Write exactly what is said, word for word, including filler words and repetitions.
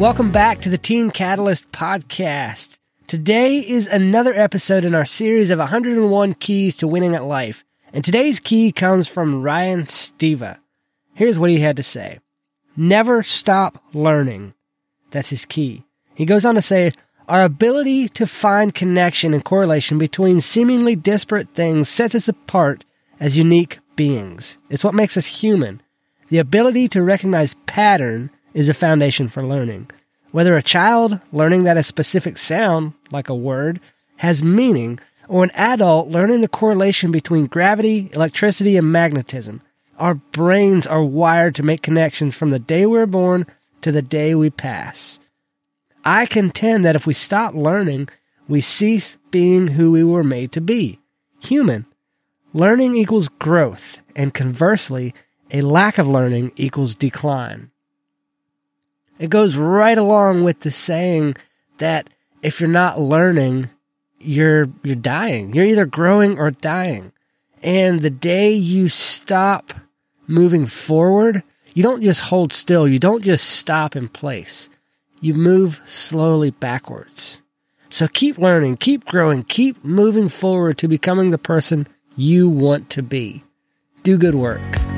Welcome back to the Teen Catalyst podcast. Today is another episode in our series of one hundred one Keys to Winning at Life, and today's key comes from Ryan Stiva. Here's what he had to say. Never stop learning. That's his key. He goes on to say, our ability to find connection and correlation between seemingly disparate things sets us apart as unique beings. It's what makes us human. The ability to recognize pattern is a foundation for learning. Whether a child learning that a specific sound, like a word, has meaning, or an adult learning the correlation between gravity, electricity, and magnetism, our brains are wired to make connections from the day we're born to the day we pass. I contend that if we stop learning, we cease being who we were made to be, human. Learning equals growth, and conversely, a lack of learning equals decline. It goes right along with the saying that if you're not learning, you're you're dying. You're either growing or dying. And the day you stop moving forward, you don't just hold still. You don't just stop in place. You move slowly backwards. So keep learning, keep growing, keep moving forward to becoming the person you want to be. Do good work.